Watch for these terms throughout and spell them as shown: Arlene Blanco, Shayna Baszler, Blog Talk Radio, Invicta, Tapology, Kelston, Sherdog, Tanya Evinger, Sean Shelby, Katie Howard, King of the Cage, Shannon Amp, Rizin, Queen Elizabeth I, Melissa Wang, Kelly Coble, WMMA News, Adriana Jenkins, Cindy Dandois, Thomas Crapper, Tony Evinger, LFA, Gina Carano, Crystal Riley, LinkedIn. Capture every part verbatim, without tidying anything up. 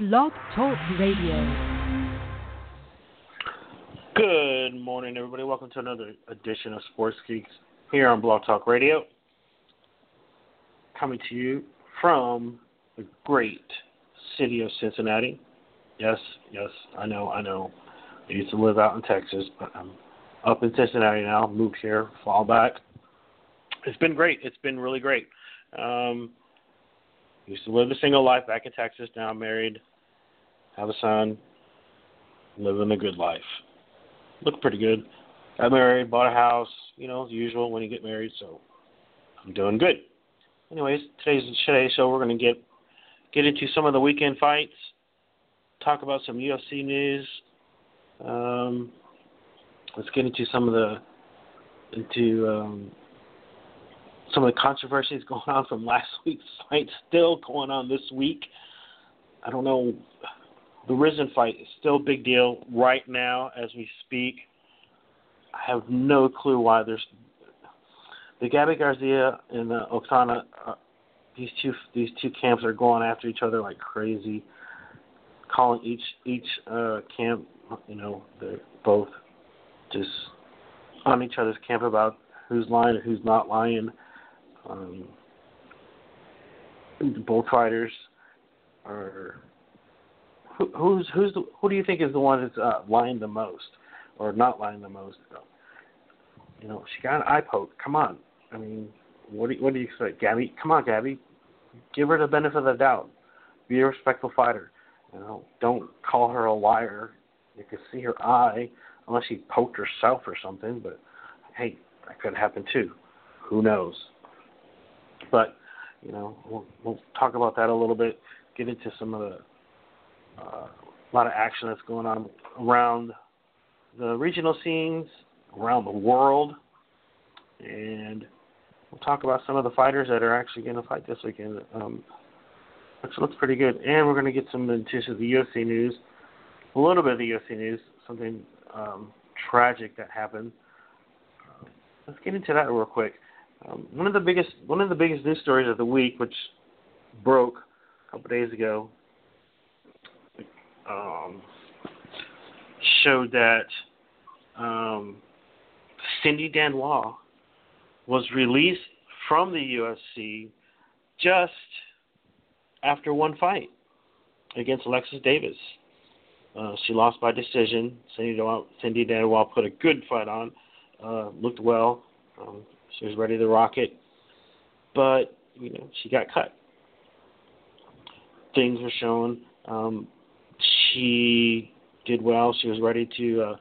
Blog Talk Radio. Good morning, everybody. Welcome to another edition of Sports Geeks here on Blog Talk Radio. Coming to you from the great city of Cincinnati. Yes, yes, I know, I know. I used to live out in Texas, but I'm up in Cincinnati now. Moved here, fall back. It's been great. It's been really great. Um, used to live a single life back in Texas. Now I'm married, have a son, living a good life. Look pretty good. Got married, bought a house, you know, as usual when you get married. So I'm doing good. Anyways, today's today's show, we're going to get get into some of the weekend fights, talk about some U F C news. Um, let's get into some of the into um, some of the controversies going on from last week's fight, still going on this week. I don't know. The Rizin fight is still a big deal right now as we speak. I have no clue why there's the Gabi Garcia and the Oxana. Uh, these two these two camps are going after each other like crazy, calling each each uh, camp. You know, they're both just on each other's camp about who's lying and who's not lying. Um, both fighters are. Who, who's who's the, who do you think is the one that's uh, lying the most or not lying the most? You know, she got an eye poke. Come on, I mean, what do you, what do you expect, Gabi? Come on, Gabi, give her the benefit of the doubt. Be a respectful fighter. You know, don't call her a liar. You could see her eye, unless she poked herself or something. But, hey, that could happen too. Who knows? But, you know, we'll, we'll talk about that a little bit, get into some of the, uh, a lot of action that's going on around the regional scenes, around the world. And we'll talk about some of the fighters that are actually going to fight this weekend, um, which looks pretty good. And we're going to get some into the U F C news. A little bit of the U F C news, something um, tragic that happened. Uh, let's get into that real quick. Um, one of the biggest, one of the biggest news stories of the week, which broke a couple days ago, um, showed that um, Cindy Dandois was released from the U F C just after one fight against Alexis Davis. Uh, she lost by decision. Cindy Dandois, Cindy Dandois put a good fight on, uh, looked well. Um, she was ready to rock it. But, you know, she got cut. Things were shown. Um, she did well. She was ready to uh,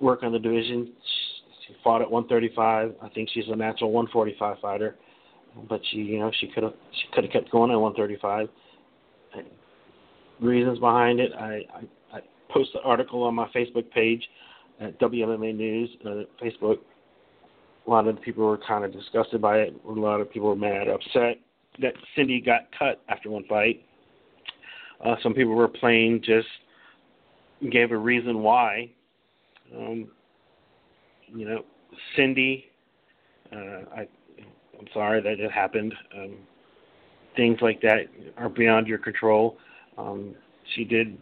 work on the division. She, she fought at one thirty-five. I think she's a natural one forty-five fighter. But, she, you know, she could have she could have kept going at one thirty-five. And, reasons behind it, I, I, I post the article on my Facebook page at W M M A News, uh, Facebook. A lot of people were kind of disgusted by it. A lot of people were mad, upset that Cindy got cut after one fight. Uh, some people were playing, just gave a reason why. Um, you know, Cindy, uh, I, I'm sorry that it happened. Um, things like that are beyond your control. Um, she did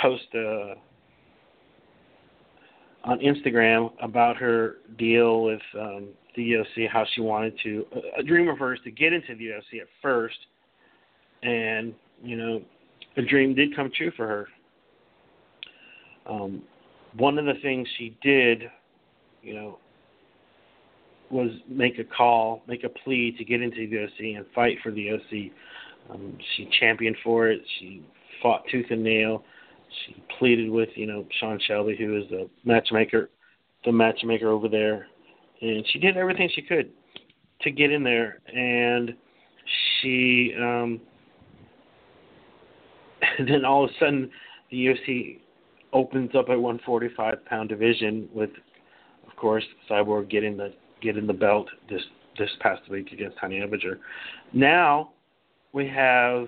post uh, on Instagram about her deal with um, the U F C, how she wanted to, a dream of hers to get into the U F C at first. And, you know, a dream did come true for her. Um, one of the things she did, you know, was make a call, make a plea to get into the U F C and fight for the U F C. Um, she championed for it. She fought tooth and nail. She pleaded with, you know, Sean Shelby, who is the matchmaker, the matchmaker over there. And she did everything she could to get in there. And she, um, and then all of a sudden, the U F C opens up a one forty-five pound division with, of course, Cyborg getting the getting the belt this this past week against Tanya Abiger. Now we have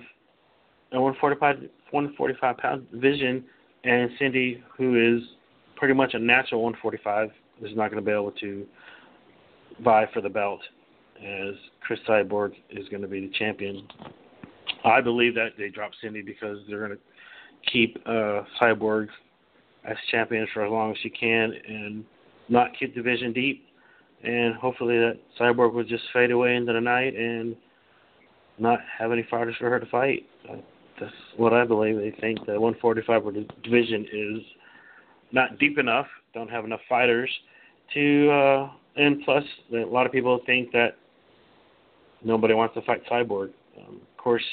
a one forty-five, one forty-five pound division, and Cindy, who is pretty much a natural one forty-five, is not going to be able to vie for the belt, as Chris Cyborg is going to be the champion. I believe that they dropped Cindy because they're going to keep uh, Cyborg as champion for as long as she can and not keep division deep. And hopefully that Cyborg would just fade away into the night and not have any fighters for her to fight. That's what I believe. They think that one forty-five division is not deep enough, don't have enough fighters to, uh, and plus a lot of people think that nobody wants to fight Cyborg. Um, of course,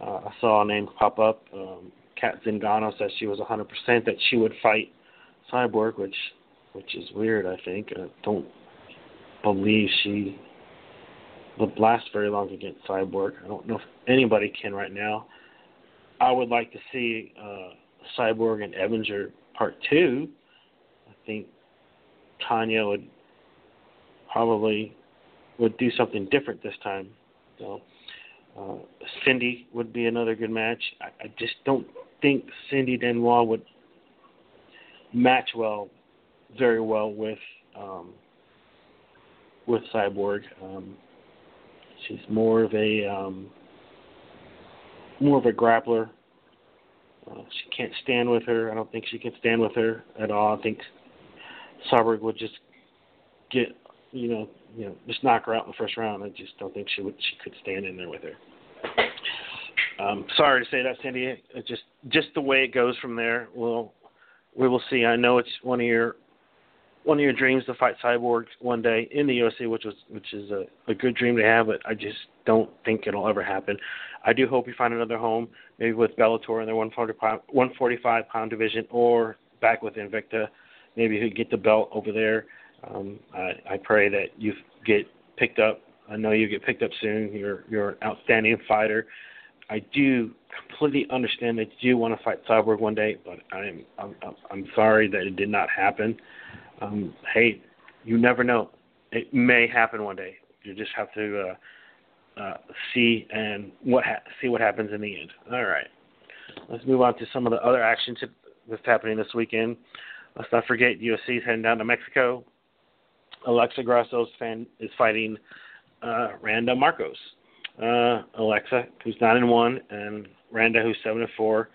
uh, I saw a name pop up. Um, Kat Zendano said she was one hundred percent that she would fight Cyborg, which which is weird, I think. I don't believe she would last very long against Cyborg. I don't know if anybody can right now. I would like to see uh, Cyborg and Evinger Part two. I think Tanya would probably would do something different this time. So uh, Cindy would be another good match. I, I just don't think Cindy Dandois would match well, very well with um, with Cyborg. Um, she's more of a um, more of a grappler. Uh, she can't stand with her. I don't think she can stand with her at all. I think Cyborg would just get, you know, you know, just knock her out in the first round. I just don't think she would. She could stand in there with her. Um, sorry to say that, Cindy. It just just the way it goes from there. We'll we will see. I know it's one of your one of your dreams to fight Cyborg one day in the U F C, which was which is a, a good dream to have, but I just don't think it'll ever happen. I do hope you find another home, maybe with Bellator in their one forty-five pound division, or back with Invicta. Maybe you could get the belt over there. Um, I, I pray that you get picked up. I know you get picked up soon. You're you're an outstanding fighter. I do completely understand that you want to fight Cyborg one day, but I'm I'm I'm sorry that it did not happen. Um, hey, you never know. It may happen one day. You just have to uh, uh, see and what ha- see what happens in the end. All right, let's move on to some of the other action t- that's happening this weekend. Let's not forget U F C is heading down to Mexico. Alexa Grasso's fan is fighting uh, Randa Marcos. Uh, Alexa, who's nine and one, and Randa, who's seven and four.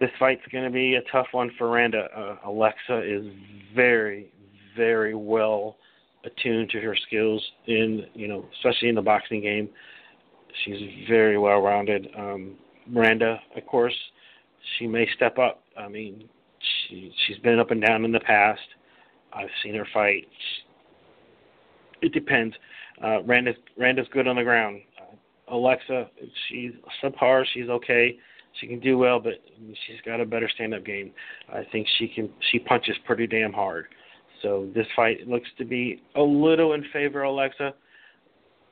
This fight's going to be a tough one for Randa. Uh, Alexa is very, very well attuned to her skills in, you know, especially in the boxing game. She's very well rounded. Um, Randa, of course, she may step up. I mean, she she's been up and down in the past. I've seen her fight. It depends. Uh, Randa's, Randa's good on the ground. Uh, Alexa, she's subpar. She's okay. She can do well, but she's got a better stand-up game. I think she can. She punches pretty damn hard. So this fight looks to be a little in favor of Alexa.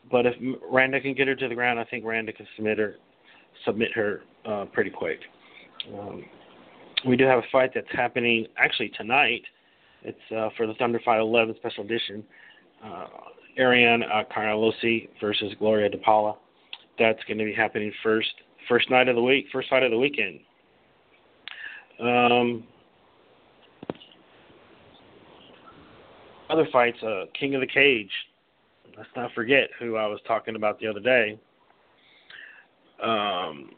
But if Randa can get her to the ground, I think Randa can submit her, submit her uh, pretty quick. Um, we do have a fight that's happening actually tonight. It's uh, for the Thunderfight eleven Special Edition. Uh, Arianne uh, Carnellosi versus Gloria De DePaula. That's going to be happening first, first night of the week, first fight of the weekend. Um, other fights, uh, King of the Cage. Let's not forget who I was talking about the other day. Um,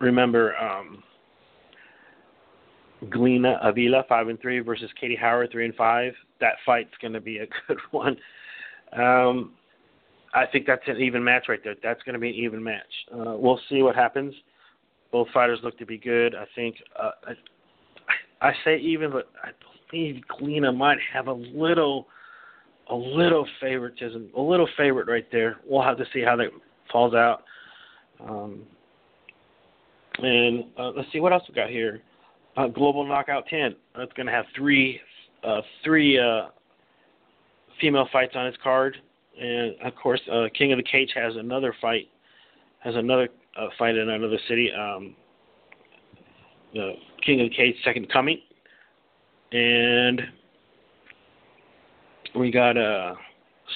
remember. Um, Glena Avila, five and three, versus Katie Howard, three and five. That fight's going to be a good one. Um, I think that's an even match right there. That's going to be an even match. Uh, we'll see what happens. Both fighters look to be good. I think uh, I, I say even, but I believe Glena might have a little, a little favoritism, a little favorite right there. We'll have to see how that falls out. Um, and uh, let's see what else we got here. Uh, Global Knockout ten. It's going to have three, uh, three uh, female fights on its card, and of course, uh, King of the Cage has another fight, has another uh, fight in another city. Um, the King of the Cage Second Coming, and we got a uh,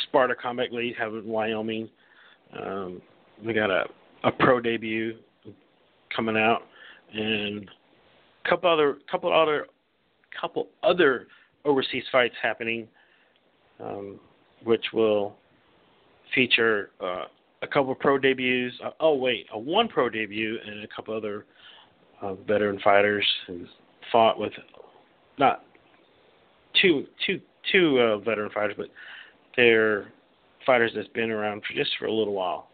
Sparta Combat League having Wyoming. Um, we got a a pro debut coming out, and couple other couple other couple other overseas fights happening, um, which will feature uh, a couple of pro debuts. Uh, oh, wait, a one pro debut and a couple other uh, veteran fighters who fought with not two, two, two uh, veteran fighters, but they're fighters that's been around for just for a little while.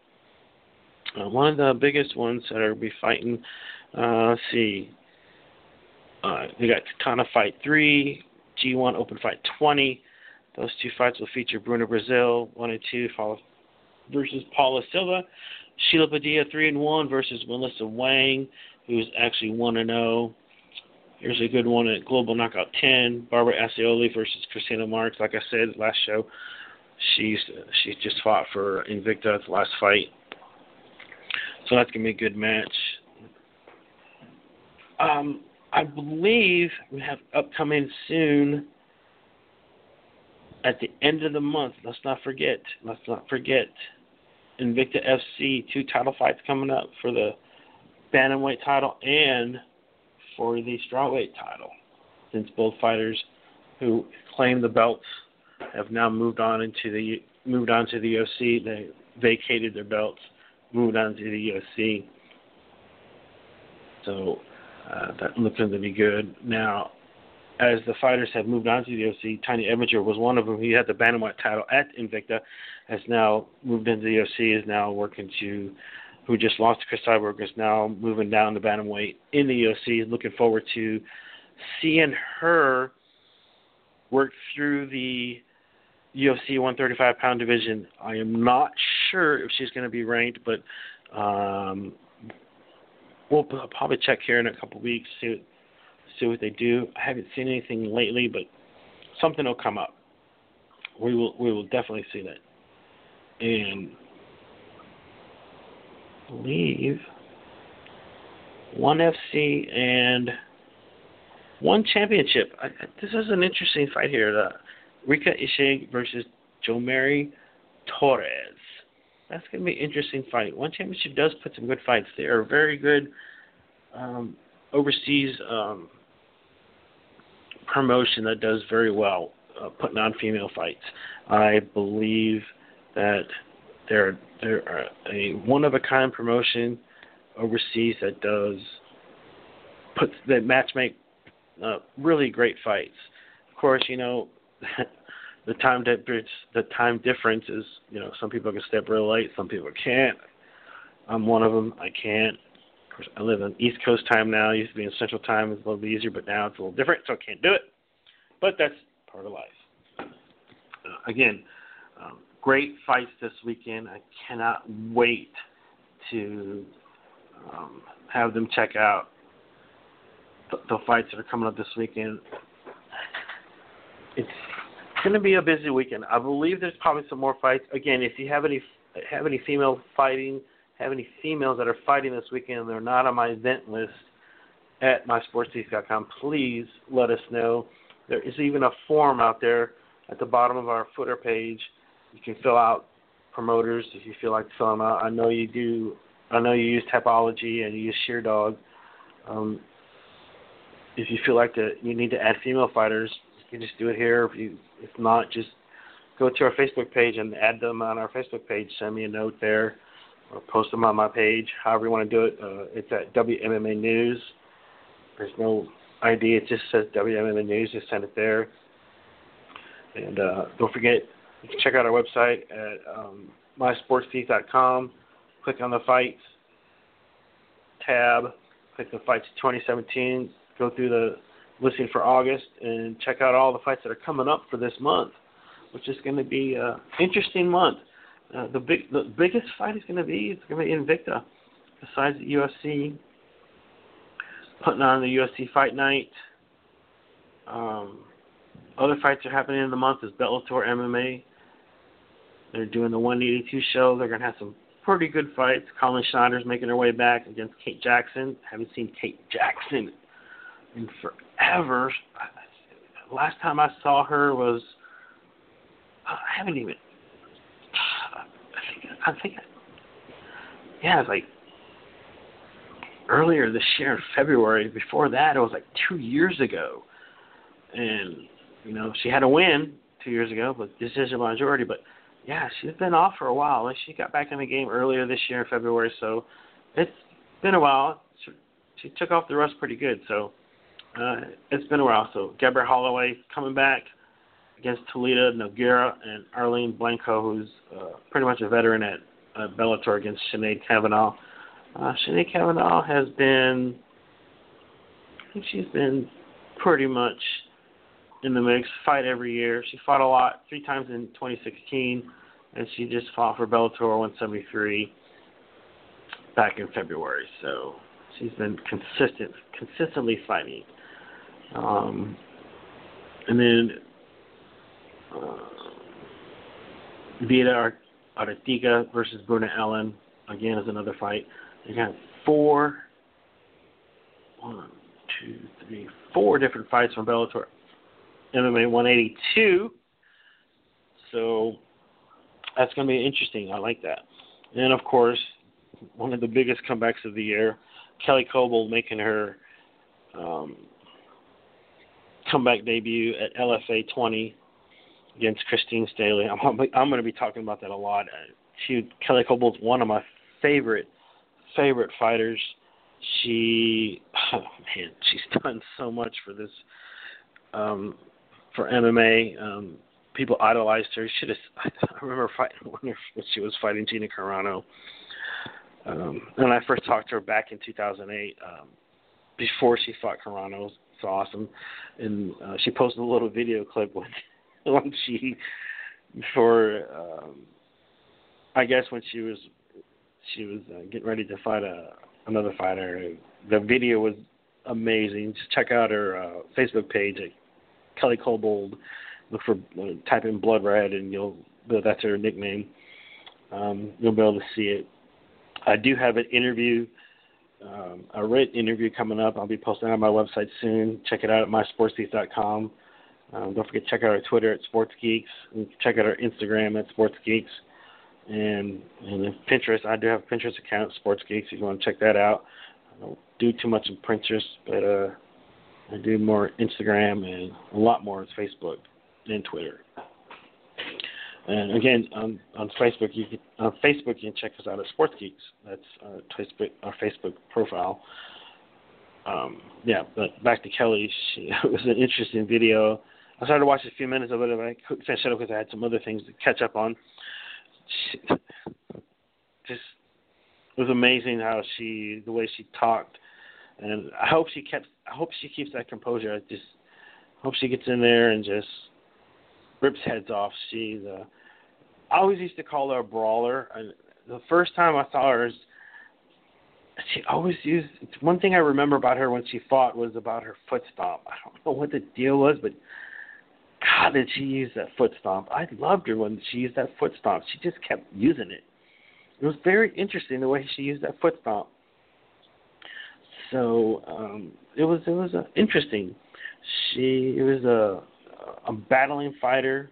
Uh, one of the biggest ones that are be fighting, uh, let's see, uh, we got Katana Fight three, G one Open Fight twenty. Those two fights will feature Bruno Brazil one and two versus Paula Silva, Sheila Padilla three and one versus Melissa Wang, who's actually one and oh. Here's a good one at Global Knockout ten, Barbara Ascioli versus Christina Marks. Like I said last show, she's she just fought for Invicta, the last fight. So that's going to be a good match. Um, I believe we have upcoming soon at the end of the month. Let's not forget. Let's not forget Invicta F C, two title fights coming up for the bantamweight title and for the strawweight title, since both fighters who claimed the belts have now moved on into the moved on to the U F C. They vacated their belts, moved on to the U F C. So uh, that looked to be good. Now, as the fighters have moved on to the U F C, Tiny Evinger was one of them. He had the bantamweight title at Invicta, has now moved into the U F C, is now working to, who just lost to Chris Cyborg, is now moving down to bantamweight in the U F C. Looking forward to seeing her work through the U F C one thirty-five pound division. I am not sure if she's going to be ranked, but um, we'll probably check here in a couple of weeks, see what, see what they do. I haven't seen anything lately, but something will come up. We will we will definitely see that. And I believe One F C and One Championship. I, this is an interesting fight here. The, Rika Ishig versus Jomari Torres. That's going to be an interesting fight. One Championship does put some good fights. They are very good um, overseas um, promotion that does very well uh, putting on female fights. I believe that they're, they're a one-of-a-kind promotion overseas that does put that matchmake uh, really great fights. Of course, you know, the time difference, the time difference is, you know, some people can step real late, some people can't. I'm one of them. I can't. Of course, I live in East Coast time now. I used to be in Central time. It's a little bit easier, but now it's a little different, so I can't do it. But that's part of life. Uh, again, um, great fights this weekend. I cannot wait to um, have them check out the, the fights that are coming up this weekend. It's going to be a busy weekend. I believe there's probably some more fights. Again, if you have any have any female fighting, have any females that are fighting this weekend and they're not on my event list at my sports tees dot com, please let us know. There is even a form out there at the bottom of our footer page. You can fill out promoters if you feel like filling out. I know you do. I know you use Tapology and you use Sheerdog. Um, if you feel like the, you need to add female fighters, you just do it here. If, you, if not, just go to our Facebook page and add them on our Facebook page. Send me a note there or post them on my page, however you want to do it. Uh, it's at W M M A News. There's no I D. It just says W M M A News. Just send it there. And uh, don't forget, you can check out our website at um, my sports tees dot com. Click on the Fights tab. Click the Fights twenty seventeen. Go through the listing for August and check out all the fights that are coming up for this month, which is going to be an interesting month. Uh, the big, the biggest fight is going to be it's going to be Invicta. Besides the U F C putting on the U F C Fight Night, um, other fights are happening in the month. Is Bellator M M A? They're doing the one eighty-two show. They're going to have some pretty good fights. Colin Schneider's making her way back against Kate Jackson. Haven't seen Kate Jackson in forever. Last time I saw her was I haven't even I think I think yeah, it's like earlier this year in February. Before that, it was like two years ago, and you know she had a win two years ago, but decision majority. But yeah, she's been off for a while. Like, she got back in the game earlier this year in February, so it's been a while. She, she took off the rust pretty good, so uh, it's been a while. So Deborah Holloway coming back against Toledo Nogueira and Arlene Blanco, who's uh, pretty much a veteran at uh, Bellator, against Sinead Cavanaugh. Uh, Sinead Cavanaugh has been, I think she's been pretty much in the mix, fight every year. She fought a lot, three times in twenty sixteen, and she just fought for Bellator one seventy-three back in February. So she's been consistent, consistently fighting. Um, and then uh, Vida Ortega versus Bruna Allen, again, is another fight. They got four, one, two, three, four different fights from Bellator M M A one eighty-two. So that's going to be interesting. I like that. And, of course, one of the biggest comebacks of the year, Kelly Coble making her um, comeback debut at L F A twenty against Christine Staley. I'm, I'm going to be talking about that a lot. She, Kelly Coble is one of my favorite, favorite fighters. She, oh, man, she's done so much for this um for M M A. Um, people idolized her. She just, I, I remember fighting when she was fighting Gina Carano. Um, when I first talked to her back in two thousand eight, um, before she fought Carano, it was awesome. And uh, she posted a little video clip when, when she, before, um, I guess when she was, she was uh, getting ready to fight a, another fighter. The video was amazing. Just check out her uh, Facebook page at Kelly Cobold. Look for, uh, type in Blood Red, and you'll, that's her nickname. Um, you'll be able to see it. I do have an interview, um, a written interview coming up. I'll be posting it on my website soon. Check it out at my sports geeks dot com. Um, don't forget to check out our Twitter at SportsGeeks. And check out our Instagram at SportsGeeks. And, and Pinterest. I do have a Pinterest account, SportsGeeks, if you want to check that out. I don't do too much on Pinterest, but uh, I do more Instagram, and a lot more on Facebook and Twitter. And again, on, on Facebook, you can, on Facebook you can check us out at Sports Geeks. That's our Facebook, our Facebook profile. Um, yeah, but back to Kelly. She, it was an interesting video. I started to watch a few minutes of it, and I couldn't finish it because I had some other things to catch up on. She, just. It was amazing how she, the way she talked, and I hope she kept. I hope she keeps that composure. I just hope she gets in there and just rips heads off. She's. Uh, I always used to call her a brawler. And the first time I saw her, she always used. One thing I remember about her when she fought was about her foot stomp. I don't know what the deal was, but God, did she use that foot stomp? I loved her when she used that foot stomp. She just kept using it. It was very interesting the way she used that foot stomp. So um, it was it was uh, interesting. She it was a, a battling fighter.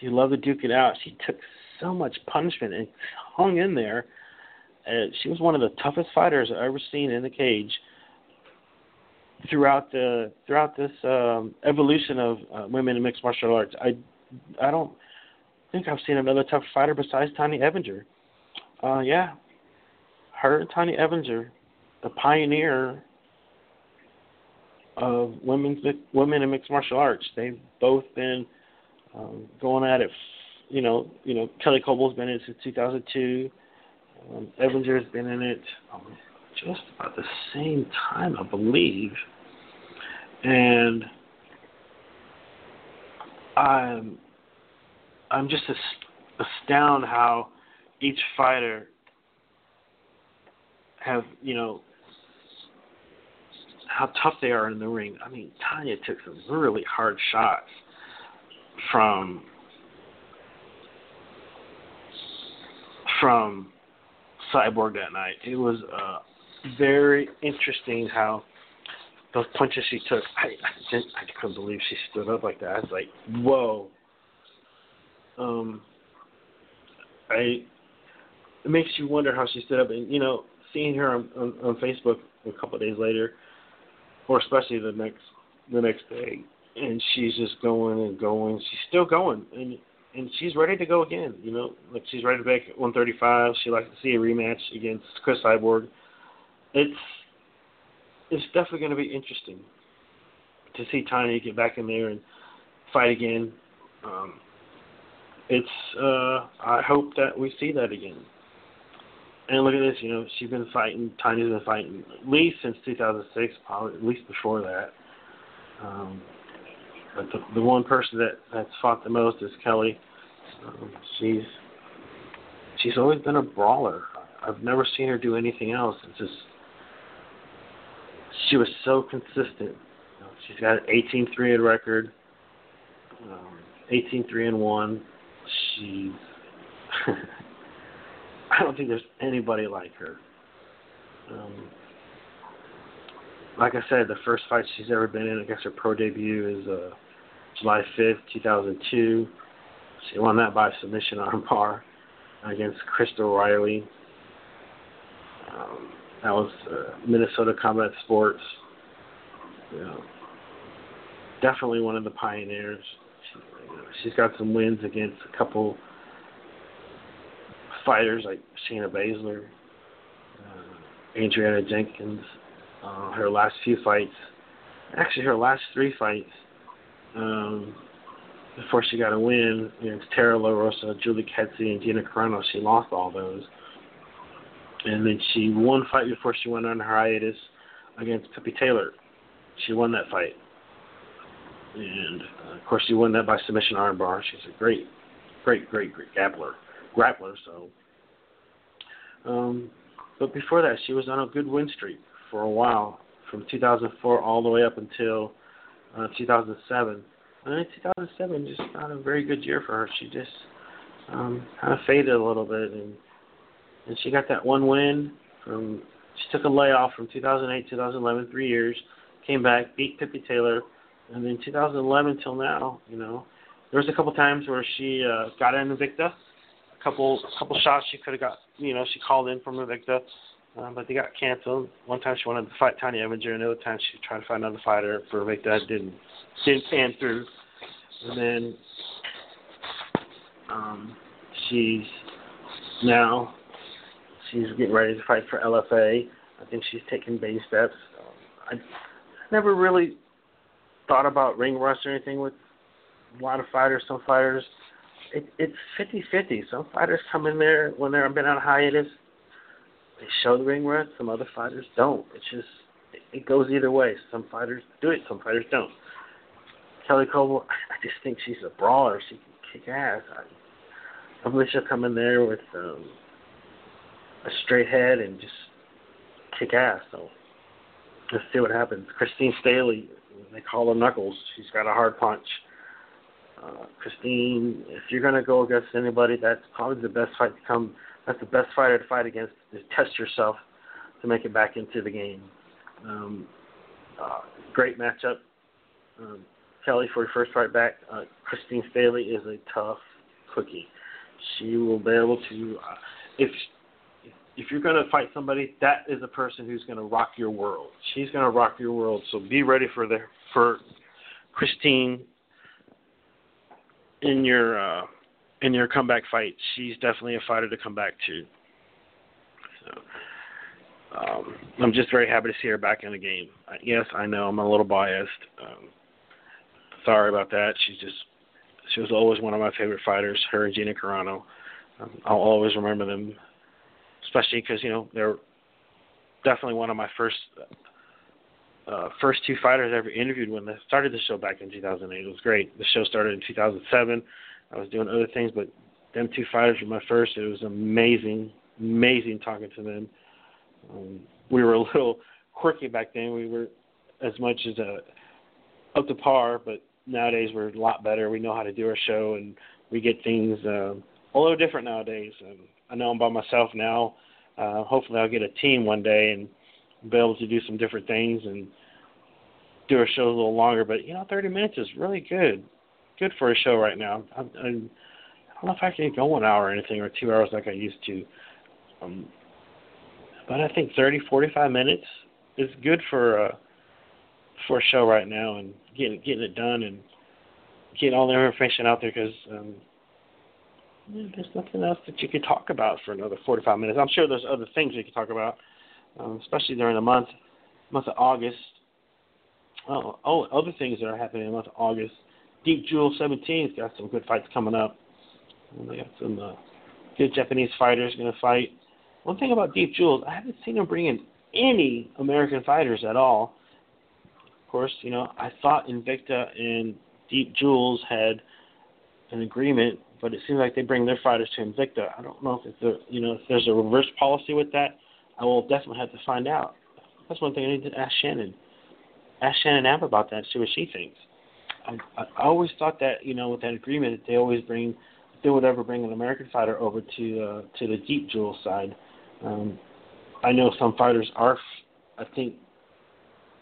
She loved to duke it out. She took so much punishment and hung in there. And she was one of the toughest fighters I've ever seen in the cage. Throughout the throughout this um, evolution of uh, women in mixed martial arts, I I don't think I've seen another tough fighter besides Tony Evinger. Uh, yeah, her and Tanya Evinger, the pioneer of women's, women in mixed martial arts. They've both been um, going at it, you know, you know, Kelly Coble's been in it since two thousand two. Um, Evinger's been in it um, just about the same time, I believe. And I'm, I'm just astounded how each fighter have, you know, how tough they are in the ring. I mean, Tanya took some really hard shots from from Cyborg that night. It was uh, very interesting how those punches she took. I, I just I couldn't believe she stood up like that. I was like, whoa. Um, I. It makes you wonder how she stood up. And, you know, seeing her on, on, on Facebook a couple of days later, or especially the next the next day, and she's just going and going. She's still going. And and she's ready to go again. You know, like she's ready back at one thirty-five. She likes to see a rematch against Chris Cyborg. It's it's definitely going to be interesting to see Tanya get back in there and fight again. Um, it's uh, I hope that we see that again. And look at this, you know, she's been fighting, Tanya's been fighting at least since two thousand six, probably at least before that. Um, but the, the one person that, that's fought the most is Kelly. Um, she's she's always been a brawler. I've never seen her do anything else. It's just she was so consistent. She's got an eighteen three record, um, eighteen three one. She's I don't think there's anybody like her. Um, like I said, the first fight she's ever been in, I guess her pro debut is uh, July fifth, two thousand two. She won that by submission armbar against Crystal Riley. Um, that was uh, Minnesota Combat Sports. You know, definitely one of the pioneers. She, you know, she's got some wins against a couple fighters like Shayna Baszler, uh, Adriana Jenkins. Uh, her last few fights, actually her last three fights, um, before she got a win against Tara LaRosa, Julie Kedzie, and Gina Carano, she lost all those. And then she won fight before she went on her hiatus against Pippi Taylor. She won that fight. And, uh, of course, she won that by submission armbar. She's a great, great, great, great grappler. grappler, so. Um, but before that, she was on a good win streak for a while, from two thousand four all the way up until uh, two thousand seven. And in two thousand seven, just not a very good year for her. She just um, kind of faded a little bit, and and she got that one win from, she took a layoff from two thousand eight, two thousand eleven, three years, came back, beat Pippi Taylor, and then two thousand eleven till now, you know, there was a couple times where she uh, got in Invicta. Couple couple shots she could have got, you know, she called in from Invicta, um, but they got canceled. One time she wanted to fight Tanya Evinger, another time she tried to find another fighter for Invicta. Didn't didn't pan through. And then um, she's now she's getting ready to fight for L F A. I think she's taking baby steps. Um, I never really thought about ring rust or anything with a lot of fighters. Some fighters. It, it's fifty-fifty. Some fighters come in there when they've been on hiatus. They show the ring rust. Some other fighters don't. It's just, it, it goes either way. Some fighters do it. Some fighters don't. Kelly Coble, I just think she's a brawler. She can kick ass. I, I believe she'll come in there with um, a straight head and just kick ass. So let's see what happens. Christine Staley, they call her Knuckles. She's got a hard punch. Uh, Christine, if you're going to go against anybody, that's probably the best fight to come. That's the best fighter to fight against, is test yourself to make it back into the game. Um, uh, great matchup. Um, Kelly, for her first fight back, uh, Christine Staley is a tough cookie. She will be able to, uh, if if you're going to fight somebody, that is a person who's going to rock your world. She's going to rock your world, so be ready for the, for Christine in your uh, in your comeback fight. She's definitely a fighter to come back to. So um, I'm just very happy to see her back in the game. Yes, I know I'm a little biased. Um, sorry about that. She's just she was always one of my favorite fighters. Her and Gina Carano, um, I'll always remember them, especially because you know they're definitely one of my first uh, first two fighters I ever interviewed when I started the show back in two thousand eight. It was great. The show started in two thousand seven. I was doing other things, but them two fighters were my first. It was amazing, amazing talking to them. Um, we were a little quirky back then. We were as much as uh, up to par, but nowadays we're a lot better. We know how to do our show, and we get things uh, a little different nowadays. Um, I know I'm by myself now. Uh, hopefully I'll get a team one day and be able to do some different things and do our show a little longer. But, you know, thirty minutes is really good. Good for a show right now. I, I, I don't know if I can go one hour or anything or two hours like I used to. Um, but I think thirty, forty-five minutes is good for a, for a show right now and getting, getting it done and getting all the information out there because um, there's nothing else that you could talk about for another forty-five minutes. I'm sure there's other things we could talk about, um, especially during the month, month of August. Oh, oh, other things that are happening in the month of August. Deep Jewel seventeen's got some good fights coming up. And they got some uh, good Japanese fighters going to fight. One thing about Deep Jewel, I haven't seen them bring in any American fighters at all. Of course, you know, I thought Invicta and Deep Jewels had an agreement, but it seems like they bring their fighters to Invicta. I don't know if it's a, you know, if there's a reverse policy with that. I will definitely have to find out. That's one thing I need to ask Shannon. Ask Shannon Amp about that and see what she thinks. I, I always thought that, you know, with that agreement, that they always bring, they would ever bring an American fighter over to uh, to the Deep Jewel side. Um, I know some fighters are, I think,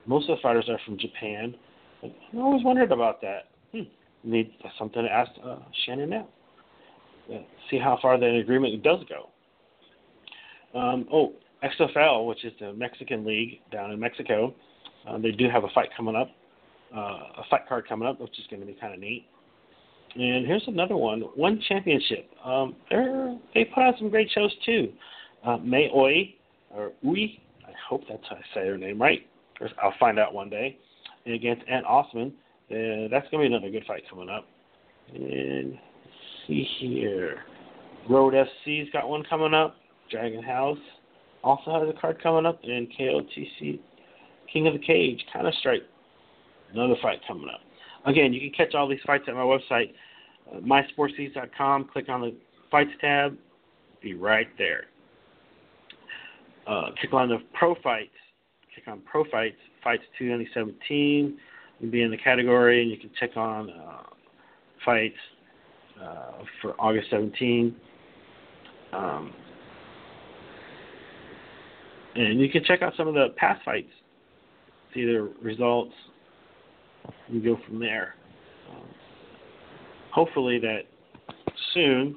most of the fighters are from Japan. I always wondered about that. Hmm. Need something to ask uh, Shannon now. Uh, see how far that agreement does go. Um, oh, X F L, which is the Mexican league down in Mexico, uh, they do have a fight coming up, uh, a fight card coming up, which is going to be kind of neat. And here's another one, One Championship. Um, they put out some great shows too. Uh, May Oi, or Ui, I hope that's how I say her name right. I'll find out one day. And against Ann Osman, uh, that's going to be another good fight coming up. And let's see here. Road F C's got one coming up. Dragon House also has a card coming up. And K O T C, King of the Cage, kind of straight. Another fight coming up. Again, you can catch all these fights at my website, uh, my sports leagues dot com. Click on the Fights tab. Be right there. Uh, click on the Pro Fights. Click on Pro Fights, Fights twenty seventeen. You'll be in the category, and you can check on uh, fights uh, for August seventeenth. Um, and you can check out some of the past fights, see their results. You go from there. Um, hopefully that soon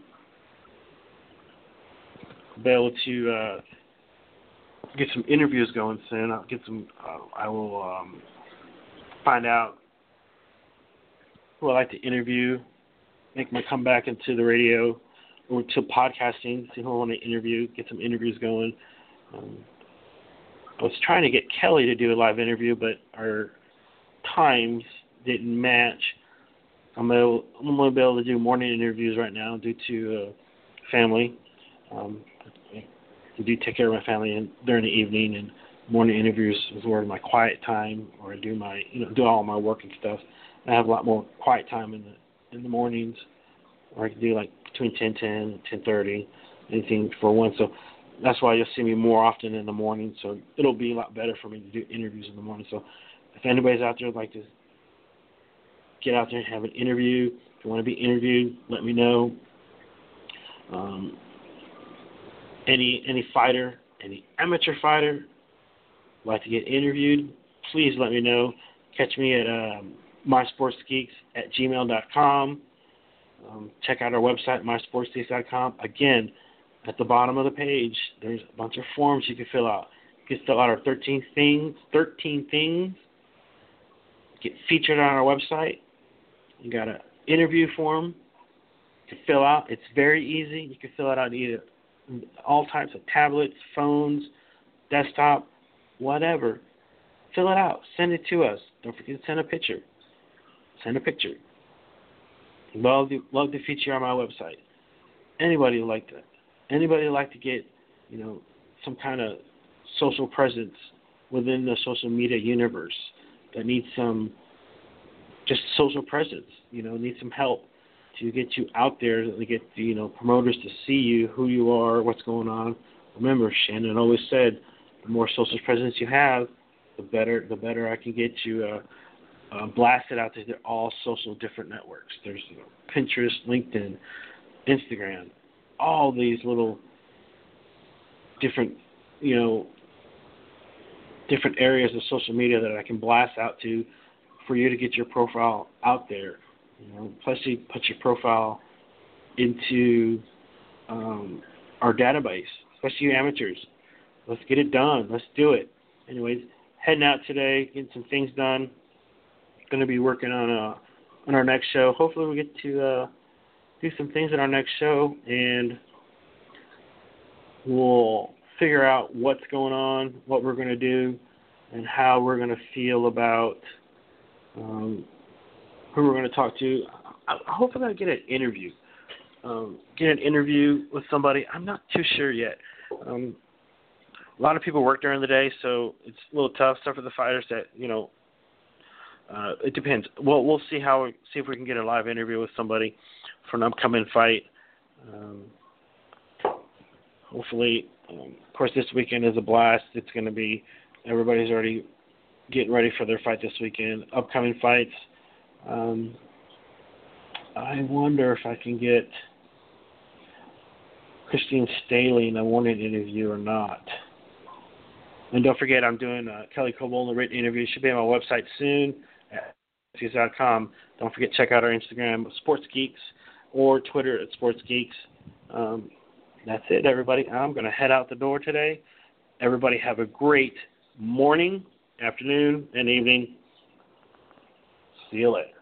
I'll be able to uh, get some interviews going soon. I'll get some. Uh, I will um, find out who I like to interview, make my comeback into the radio or to podcasting. See who I want to interview. Get some interviews going. Um, I was trying to get Kelly to do a live interview, but our times didn't match. I'm able, I'm going to be able to do morning interviews right now due to uh, family. Um, I do take care of my family in, during the evening, and morning interviews is where my quiet time, or I do my, you know, do all my work and stuff. And I have a lot more quiet time in the in the mornings, or I can do like between ten ten and ten thirty, anything before one. So that's why you'll see me more often in the morning. So it'll be a lot better for me to do interviews in the morning. So if anybody's out there would like to get out there and have an interview, if you want to be interviewed, let me know. Um, any any fighter, any amateur fighter would like to get interviewed, please let me know. Catch me at um, my sports geeks at gmail dot com. Um, check out our website, my sports geeks dot com. Again, at the bottom of the page, there's a bunch of forms you can fill out. You can fill out our thirteen things. Get featured on our website. You got an interview form to fill out. It's very easy. You can fill it out on either all types of tablets, phones, desktop, whatever. Fill it out. Send it to us. Don't forget to send a picture. Send a picture. Love the love the feature on my website. Anybody would like to. Anybody would like to get, you know, some kind of social presence within the social media universe. That needs some just social presence, you know, needs some help to get you out there, to get the, you know, promoters to see you, who you are, what's going on. Remember, Shannon always said, the more social presence you have, the better the better I can get you uh, uh, blasted out to all social different networks. There's, you know, Pinterest, LinkedIn, Instagram, all these little different, you know, different areas of social media that I can blast out to for you to get your profile out there. You know, plus you put your profile into um, our database, especially you amateurs. Let's get it done. Let's do it. Anyways, heading out today, getting some things done. Going to be working on uh, on our next show. Hopefully we get to uh, do some things in our next show, and we'll figure out what's going on, what we're going to do, and how we're going to feel about um, who we're going to talk to. I, I hope I'm going to get an interview. Um, get an interview with somebody. I'm not too sure yet. Um, a lot of people work during the day, so it's a little tough. Stuff for the fighters that, you know, uh, it depends. We'll, we'll see how see if we can get a live interview with somebody for an upcoming fight. Um, hopefully, um, of course, this weekend is a blast. It's going to be everybody's already getting ready for their fight this weekend, upcoming fights. Um, I wonder if I can get Christine Staley in a wanted interview or not. And don't forget, I'm doing uh, Kelly Coble in the written interview. It should be on my website soon at sports geeks dot com. Don't forget, check out our Instagram, Sports Geeks, or Twitter at Sports Geeks. Um, that's it, everybody. I'm going to head out the door today. Everybody have a great morning, afternoon, and evening. See you later.